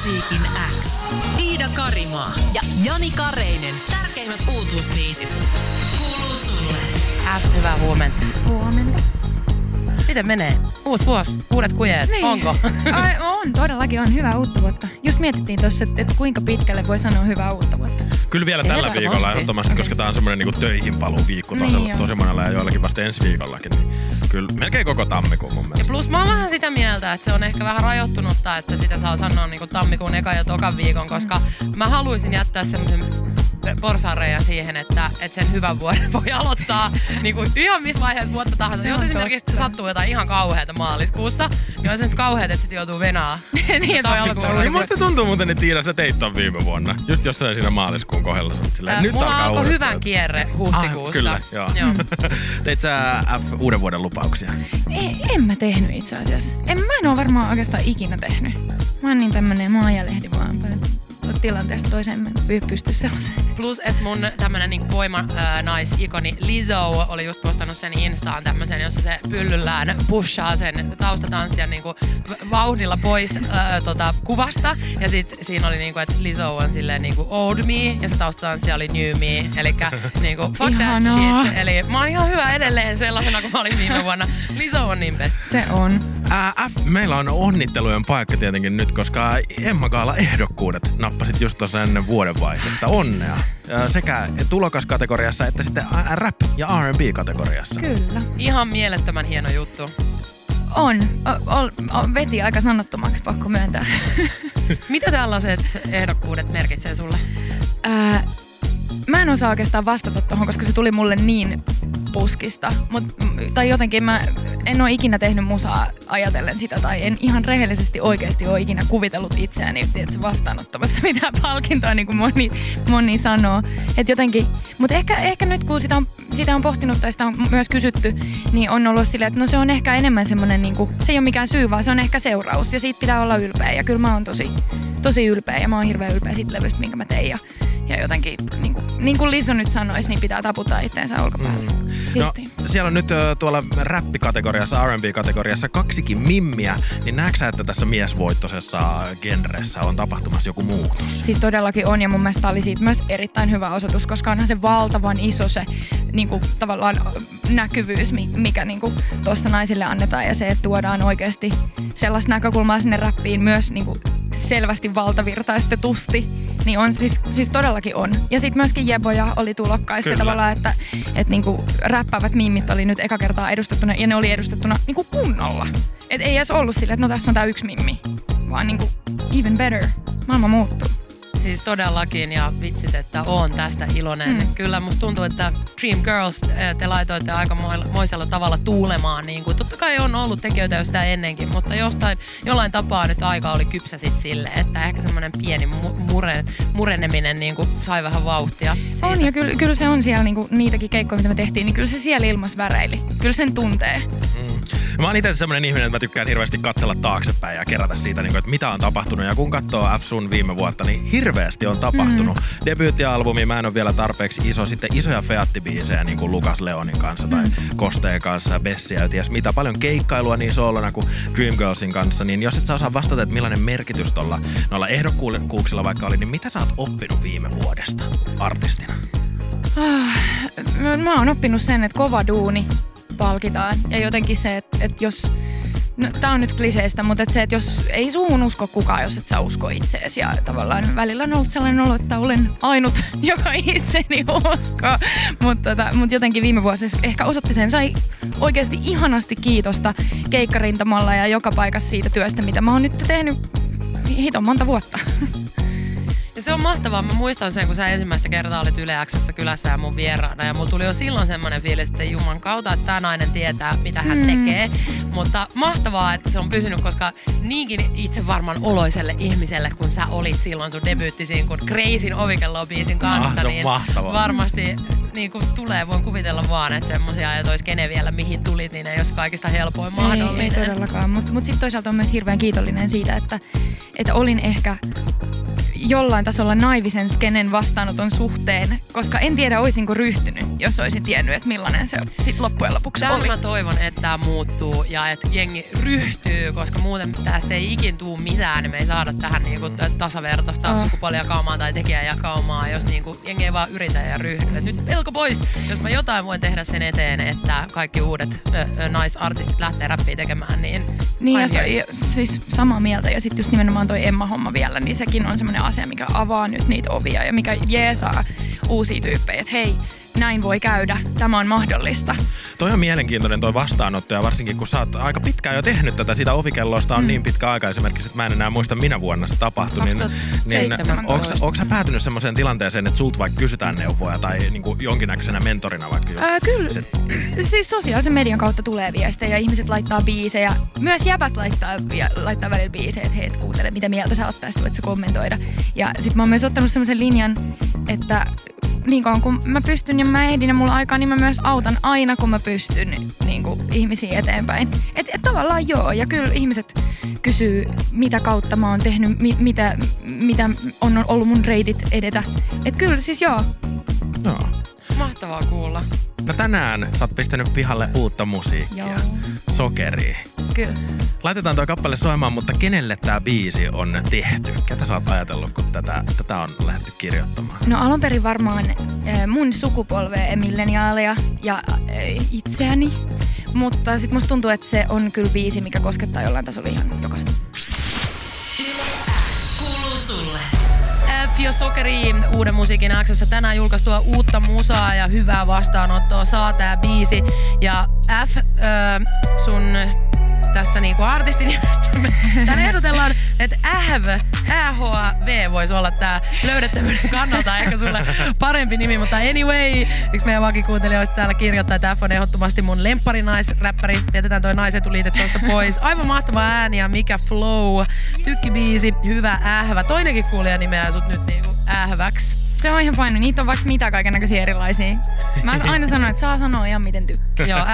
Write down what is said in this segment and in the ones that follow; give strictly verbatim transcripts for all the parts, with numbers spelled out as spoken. Musiikin X. Ida Karimaa ja Jani Kareinen. Tärkeimmät uutuusbiisit. Kuuluu sulle. F, hyvää huomenta. Huomenta. Miten menee? Uusi vuosi, uudet kujeet, niin. Onko? Ai, on, todellakin on. Hyvää uutta vuotta. Just mietittiin tuossa, että et kuinka pitkälle voi sanoa hyvää uutta vuotta. Kyllä vielä tällä Ei, viikolla ehdottomasti, koska tämä on semmoinen niinku töihinpaluun viikko niin tosi monella ja joillakin vasta ensi viikollakin. Niin kyllä melkein koko tammikuun mun mielestä. Ja plus mä oon vähän sitä mieltä, että se on ehkä vähän rajoittunutta, että sitä saa sanoa niinku tammikuun eka ja tokan viikon, koska mä haluaisin jättää semmoisen porsaanreiän siihen, että, että sen hyvän vuoden voi aloittaa niin kuin ihan missä vaiheessa vuotta tahansa. Jos esimerkiksi totta. sattuu jotain ihan kauheata maaliskuussa, niin on se nyt kauheata, että sitten joutuu venaa. niin, niin musta tuntuu muuten, että Tiina, sä teit ton viime vuonna. Just jossain siinä maaliskuun kohdalla sä olet silleen, äh, nyt alkaa uudet. Mulla alkoi hyvän kierre huhtikuussa. Ah, kyllä, joo. Teit sä F, uuden vuoden lupauksia? Ei, en mä tehnyt itse asiassa. En, mä en oo varmaan oikeastaan ikinä tehnyt. Mä oon niin tämmönen maajalehdi vaan tilanteesta toiseen pysty sellaiseen. Plus, että mun tämmönen niinku voimanaisikoni Lizzo oli just postannut sen Instaan tämmösen, jossa se pyllyllään pushaa sen taustatanssijan niinku vauhdilla pois äh, tota, kuvasta. Ja sit siinä oli niinku, että Lizzo on silleen niinku old me ja se taustatanssija oli new me. Elikkä niinku fuck that shit. Eli mä oon ihan hyvä edelleen sellaisena kuin mä olin viime vuonna. Lizzo on niin best. Se on. Ää, F, meillä on onnittelujen paikka tietenkin nyt, koska Emma Kaala ehdokkuudet nappasit just tuossa ennen vuodenvaihdetta. Onnea! Sekä tulokaskategoriassa että sitten rap- ja R and B-kategoriassa. Kyllä. Ihan mielettömän hieno juttu. On. O- o- o- veti aika sanattomaksi, pakko myöntää. Mitä tällaiset ehdokkuudet merkitsee sulle? Ää, mä en osaa oikeastaan vastata tuohon, koska se tuli mulle niin puskista. Mut, tai jotenkin mä en ole ikinä tehnyt musaa ajatellen sitä, tai en ihan rehellisesti oikeasti ole ikinä kuvitellut itseäni, että vastaanottamassa mitään palkintoa, niin kuin moni, moni sanoo. Et jotenkin, mutta ehkä, ehkä nyt kun sitä on, sitä on pohtinut tai sitä on myös kysytty, niin on ollut silleen, että no se on ehkä enemmän semmoinen, niin kuin, se ei ole mikään syy, vaan se on ehkä seuraus, ja siitä pitää olla ylpeä. Ja kyllä mä oon tosi, tosi ylpeä, ja mä oon hirveän ylpeä siitä levystä, minkä mä tein. Ja, ja jotenkin, niin kuin, niin kuin Lizzo nyt sanoisi, niin pitää taputtaa itseensä olkapäälle. Mm. No, siellä on nyt tuolla räppikategoriassa, R and B-kategoriassa kaksikin mimmiä, niin näetkö sä, että tässä miesvoittoisessa genressä on tapahtumassa joku muutos? Siis todellakin on, ja mun mielestä oli siitä myös erittäin hyvä osoitus, koska onhan se valtavan iso se niin kuin, tavallaan näkyvyys, mikä niin kuin, tuossa naisille annetaan, ja se, että tuodaan oikeasti sellaista näkökulmaa sinne räppiin myös niin kuin, selvästi valtavirtaistetusti, niin on siis, siis todellakin on. Ja sitten myöskin Jeboja oli tulokkaissa tavallaan, että, että niinku räppäävät mimmit oli nyt eka kertaa edustettuna ja ne oli edustettuna niinku kunnolla. Et ei edes ollut silleen, että no tässä on tää yksi mimmi, vaan niinku even better. Maailma muuttuu. Siis todellakin, ja vitsit, että oon tästä iloinen. Mm. Kyllä musta tuntuu, että Dream Girls, te laitoitte aika moisella tavalla tuulemaan. Niin kuin, totta kai on ollut tekijöitä jo sitä ennenkin, mutta jostain, jollain tapaa nyt aika oli kypsä sit sille, että ehkä semmoinen pieni mure, mureneminen niin kuin sai vähän vauhtia siitä. On, ja kyllä, kyllä se on siellä niin kuin niitäkin keikkoja, mitä me tehtiin, niin kyllä se siellä ilmassa väreili. Kyllä sen tuntee. Mm. Mä oon itse semmoinen ihminen, että mä tykkään hirveästi katsella taaksepäin ja kerätä siitä, niin kuin, että mitä on tapahtunut. Ja kun katsoo F sun viime vuotta, niin hirveästi on tapahtunut. Mm. Debyyttialbumi, mä en ole vielä tarpeeksi iso. Sitten isoja feattibiisejä, niin kuin Lukas Leonin kanssa tai mm. Kosteen kanssa, Bessiä ja ties mitä. Paljon keikkailua niin soolona kuin Dream Girlsin kanssa. Niin jos et sä osaa vastata, että millainen merkitys tuolla noilla ehdokkuuksilla vaikka oli, niin mitä sä oot oppinut viime vuodesta artistina? Ah, mä oon oppinut sen, että kova duuni palkitaan. Ja jotenkin se, että, että jos... No, tää on nyt kliseistä, mutta et se, että jos ei suuhun usko kukaan, jos et sä usko itseesi. Ja tavallaan välillä on ollut sellainen olo, että olen ainut, joka itseni uskoo. Mutta tota, mut jotenkin viime vuosissa ehkä osoitti sen. Sai oikeasti ihanasti kiitosta keikkarintamalla ja joka paikassa siitä työstä, mitä mä oon nyt tehnyt hiton monta vuotta. Ja se on mahtavaa. Mä muistan sen, kun sä ensimmäistä kertaa olit Yle X:ssä kylässä ja mun vieraana. Ja mulla tuli jo silloin semmoinen fiilis, että juman kautta, että tää nainen tietää, mitä hän mm. tekee. Mutta mahtavaa, että se on pysynyt, koska niinkin itse varmaan oloiselle ihmiselle, kun sä olit silloin sun debyyttisiin, kun Crazyn Ovikello-biisin kanssa. Ah, niin mahtavaa. Varmasti niin kuin tulee, voin kuvitella vaan, että semmoisia ja tois kene vielä mihin tulit, niin ei olisi kaikista helpoin mahdollinen. Ei, ei todellakaan, mutta mut sitten toisaalta on myös hirveän kiitollinen siitä, että, että olin ehkä... jollain tasolla naivisen skenen vastaanoton suhteen, koska en tiedä olisinko ryhtynyt, jos olisin tiennyt, että millainen se sit loppujen lopuksi oli. Mä toivon, että tämä muuttuu ja että jengi ryhtyy, koska muuten tästä ei ikin tuu mitään, niin me ei saada tähän niinku tasavertaista oh. sukupuolijakaumaa tai tekijäjakaumaa, jos niinku jengi ei vaan yritä ja ryhdy. Nyt pelko pois, jos mä jotain voin tehdä sen eteen, että kaikki uudet ö, ö, naisartistit lähtee räppiä tekemään, niin... Niin ja se, ja, siis samaa mieltä ja sitten just nimenomaan toi Emma-homma vielä, niin sekin on semmoinen asia, mikä avaa nyt niitä ovia ja mikä jeesaa uusia tyyppejä, että hei, näin voi käydä, tämä on mahdollista. Toi on mielenkiintoinen toi vastaanotto ja varsinkin kun sä oot aika pitkään jo tehnyt tätä, siitä ovikellosta on mm. niin pitkä aika esimerkiksi, että mä en enää muista minä vuonna se tapahtui. kaksituhattaseitsemäntoista Niin, ootko sä päätynyt semmoiseen tilanteeseen, että sulta vaikka kysytään neuvoja tai niin kuin jonkinnäköisenä mentorina vaikka? Just... Ää, kyllä, sen... siis sosiaalisen median kautta tulee viestejä ja ihmiset laittaa biisejä. Myös jäbät laittaa, laittaa välillä biisejä, että hei, et kuuntele, mitä mieltä sä oot tästä, voit sä kommentoida. Ja sit mä oon myös ottanut semmoisen linjan, että... Niin kauan kun mä pystyn ja mä ehdin ja mulla aikaa, niin mä myös autan aina kun mä pystyn niin kuin ihmisiä eteenpäin. Et, et tavallaan joo, ja kyllä ihmiset kysyy mitä kautta mä oon tehnyt, mi- mitä, mitä on ollut mun reitit edetä. Et kyllä siis joo. No. Mahtavaa kuulla. No tänään sä oot pistänyt pihalle uutta musiikkia. Joo. Sokerii. Kyllä. Laitetaan toi kappale soimaan, mutta kenelle tää biisi on tehty? Ketä sä oot ajatellut, kun tätä, tätä on lähdetty kirjoittamaan? No alun perin varmaan äh, mun sukupolvea, milleniaaleja ja äh, itseäni. Mutta sit musta tuntuu, että se on kyllä biisi, mikä koskettaa jollain tasolla ihan jokaista. F ja Sokerii Uuden musiikin X:ssä tänään julkaistua uutta musaa ja hyvää vastaanottoa saa tää biisi. Ja F, äh, sun... tästä niinku artistinimestä. Täällä ehdotellaan, että Ähv, Ä H V voisi olla tää löydettävyyden kannalta ehkä sulle parempi nimi, mutta anyway, yksi meidän vakikuuntelijoista täällä kirjoittaa, että F on ehdottomasti mun lemparinaisräppäri. Jätetään toi naisetuliite tuosta pois. Aivan mahtava ääni ja mikä flow. Tykkibiisi, hyvä Ähvä. Toinenkin kuulija nimeää sut nyt niinku Ähväks. Se on ihan paino. Niitä on vaikka mitä kaikennäköisiä erilaisia. Mä aina sanon, että saa sanoa ihan miten tykkää. Joo,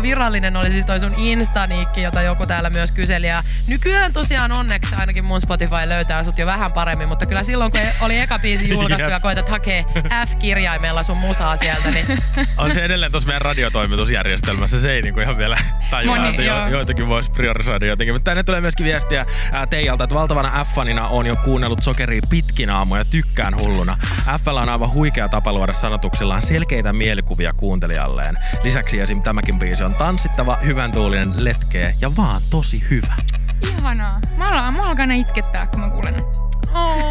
F-virallinen oli siis toi sun Insta-niikki, jota joku täällä myös kyseli. Ja nykyään tosiaan onneksi ainakin mun Spotify löytää sut jo vähän paremmin, mutta kyllä silloin kun oli eka biisi julkaistu ja koetat hakea F-kirjaimella sun musaa sieltä, niin... On se edelleen tossa meidän radiotoimitusjärjestelmässä. Se ei niinku ihan vielä tajua, Moni, että jo, joitakin voisi priorisoida jotenkin. Mutta tänne tulee myöskin viestiä ää, Teijalta, että valtavana F-fanina on jo kuunnellut Sokeria pitkin aamuja ja tykkään hulluna. F:llä on aivan huikea tapa luoda sanotuksillaan selkeitä mielikuvia kuuntelijalleen. Lisäksi esim. Tämäkin biisi on tanssittava, hyvän tuulinen, letkeä ja vaan tosi hyvä. Ihanaa. Mä alan, mä alkan itkettää, kun mä kuulen. Oh,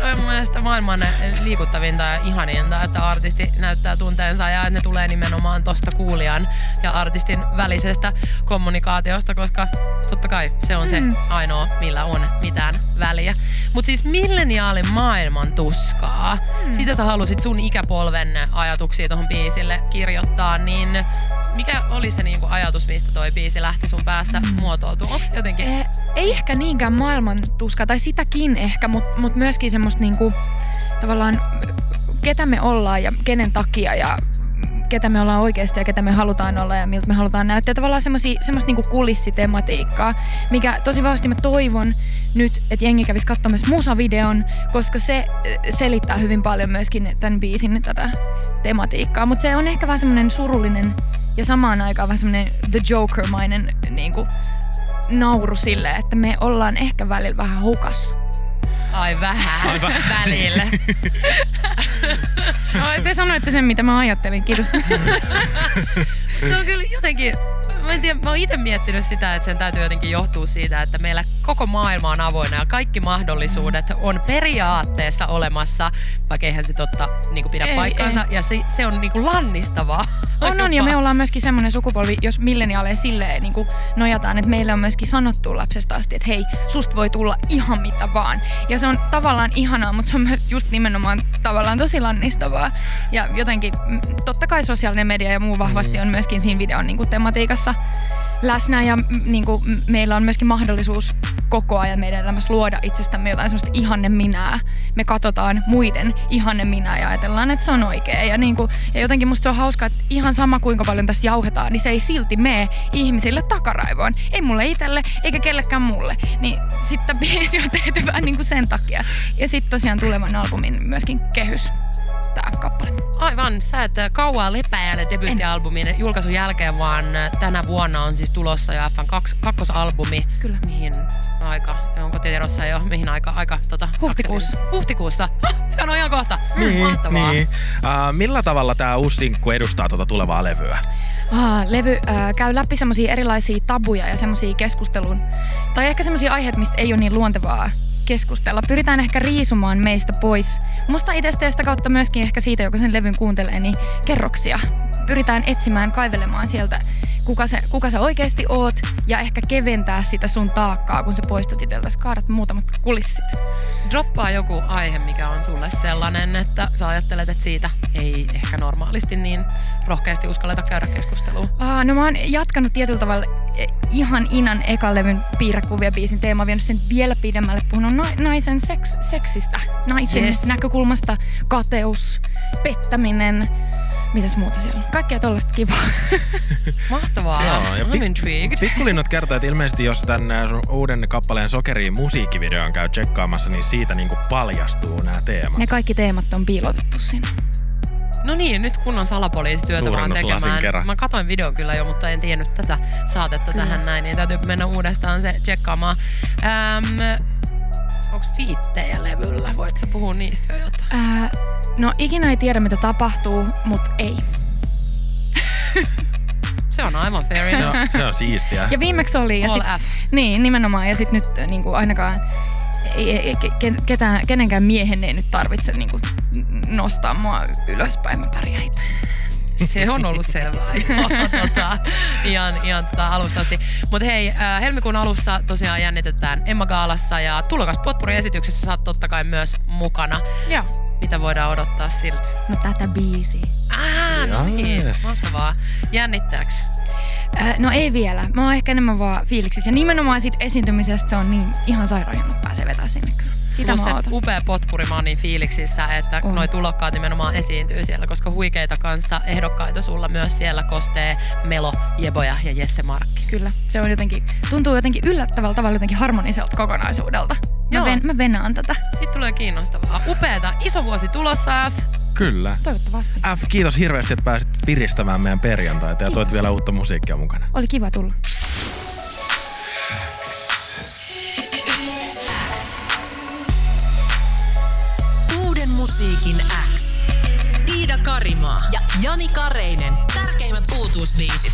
toi on mun mielestä maailman liikuttavinta ja ihaninta, että artisti näyttää tunteensa ja että ne tulee nimenomaan tosta kuulijan ja artistin välisestä kommunikaatiosta, koska totta kai se on se mm. ainoa, millä on mitään väliä. Mut siis milleniaalin maailman tuskaa, mm. sitä sä halusit sun ikäpolven ajatuksia tohon biisille kirjoittaa, niin mikä oli se niinku ajatus, mistä toi biisi lähti sun päässä mm. muotoutumaan? Onks jotenkin? Eh, ei ehkä niinkään maailman tuskaa, tai sitäkin ehkä, mutta mut myöskin semmoista niinku, tavallaan ketä me ollaan ja kenen takia ja ketä me ollaan oikeasti ja ketä me halutaan olla ja miltä me halutaan näyttää. Tavallaan semmoista niinku kulissitematiikkaa, mikä tosi vahvasti mä toivon nyt, että jengi kävisi katsomaan myös musavideon, koska se selittää hyvin paljon myöskin tämän biisin tätä tematiikkaa. Mutta se on ehkä vähän semmoinen surullinen ja samaan aikaan vähän semmoinen The Joker-mainen niinku nauru sille, että me ollaan ehkä välillä vähän hukassa. Ai vähän, Ai vähän. välillä. No, te sanoitte sen, mitä mä ajattelin, kiitos. Se on kyllä jotenkin, mä en tiedä, mä oon ite miettinyt sitä, että sen täytyy jotenkin johtua siitä, että meillä koko maailma on avoinna ja kaikki mahdollisuudet on periaatteessa olemassa, vaikka eihän se totta niin kuin pidä ei, paikkaansa ei. Ja se, se on niin kuin lannistavaa. On, on, ja me ollaan myöskin semmoinen sukupolvi, jos milleniaaleja silleen niin kuin nojataan, että meille on myöskin sanottu lapsesta asti, että hei, susta voi tulla ihan mitä vaan. Ja se on tavallaan ihanaa, mutta se on myös just nimenomaan tavallaan tosi lannistavaa. Ja jotenkin, totta kai sosiaalinen media ja muu vahvasti on myöskin siinä videon niin kuin tematiikassa läsnä ja niin kuin meillä on myöskin mahdollisuus koko ajan meidän elämässä luoda itsestämme jotain sellaista ihanne minää. Me katsotaan muiden ihanne minää ja ajatellaan, että se on oikea. Ja, niin kuin, ja jotenkin musta se on hauskaa, että ihan sama kuinka paljon tässä jauhetaan, niin se ei silti mene ihmisille takaraivoon. Ei mulle itselle eikä kellekään mulle. Niin sitten biisi on tehty vähän niin kuin sen takia. Ja sitten tosiaan tulevan albumin myöskin kehys. Tää kappale. Aivan, sä et kauaa lepäjälle debuuttialbumin julkaisun jälkeen, vaan tänä vuonna on siis tulossa jo F:n kaks, kakkosalbumi. Kyllä. Mihin aika? Onko tiedossa jo mihin aika? aika tota, Huhtikuussa. Huhtikuussa. Se on ihan kohta. Niin, mahtavaa. Niin. Uh, millä tavalla tää uusi sinkku edustaa tuota tulevaa levyä? Ah, levy äh, käy läpi semmosia erilaisia tabuja ja semmosia keskustelun, tai ehkä semmosia aiheita, mistä ei ole niin luontevaa keskustella. Pyritään ehkä riisumaan meistä pois. Musta itsestä ja sitä kautta myöskin ehkä siitä, joka sen levyn kuuntelee, niin kerroksia. Pyritään etsimään, kaivelemaan sieltä, kuka sä, kuka sä oikeesti oot, ja ehkä keventää sitä sun taakkaa, kun sä poistat itseltäsi, kaadat muutamat kulissit. Droppaa joku aihe, mikä on sulle sellainen, että sä ajattelet, että siitä ei ehkä normaalisti niin rohkeasti uskalleta käydä keskustelua. Aa, no mä oon jatkanut tietyllä tavalla ihan Inan ekan levyn Piirrekuvia biisin teema, vienyt sen vielä pidemmälle, puhunut naisen seks, seksistä, naisen yes. näkökulmasta, kateus, pettäminen. Mitäs muuta siellä on? Kaikkea tollaista kivaa. Mahtavaa. Joo, I'm intrigued. Pikkulinnut kertoo, että ilmeisesti jos tämän sun uuden kappaleen Sokerii musiikkivideon käy tsekkaamassa, niin siitä niinku paljastuu nämä teemat. Ne kaikki teemat on piilotettu sinne. No niin, nyt kunnon salapoliisityötä vaan tekemään. Mä katoin videon kyllä jo, mutta en tiennyt tätä saatetta kyllä tähän näin, niin täytyy mennä uudestaan se tsekkaamaan. Öm, Onko fiittejä levyllä? Voit sä puhua niistä jo jotain? Ää, no ikinä ei tiedä mitä tapahtuu, mut ei. Se on aivan fair. Se on, se on siistiä. Ja viimeksi oli. Ja sit, F. Niin, nimenomaan. Ja sit nyt niin kuin ainakaan ei, ei, ketään, kenenkään miehen ei nyt tarvitse niin kuin nostaa mua ylöspäin. Mä pärjään itse. Se on ollut selvää tota, ihan, ihan tota, alusta asti. Mutta hei, äh, helmikuun alussa tosiaan jännitetään Emma Kaalassa ja tulokas Potpuri-esityksessä sä oot totta kai myös mukana. Joo. Mitä voidaan odottaa siltä? No tätä biisiä. Ah, no niin, yes. Mahtavaa. Jännittääks? Äh, no ei vielä. Mä oon ehkä enemmän vaan fiiliksissä. Ja nimenomaan siitä esiintymisestä se on niin ihan sairaan, että pääsee vetää sinne kyllä. Plus se upea potpuri, mä oon niin fiiliksissä, että on. Noi tulokkaat nimenomaan esiintyy siellä, koska huikeita kanssa ehdokkaita sulla myös siellä Kostee, Melo, Jeboja ja Jesse Markki. Kyllä, se on jotenkin, tuntuu jotenkin yllättävällä tavalla jotenkin harmoniselta kokonaisuudelta. Mä, ven, mä venaan tätä. Siitä tulee kiinnostavaa. Upeeta, iso vuosi tulossa, F. Kyllä. Toivottavasti. F, kiitos hirveästi, että pääsit piristämään meidän perjantaita ja toit vielä uutta musiikkia mukana. Oli kiva tulla. Musiikin X. Ida Karimaa ja Jani Kareinen. Tärkeimmät uutuusbiisit.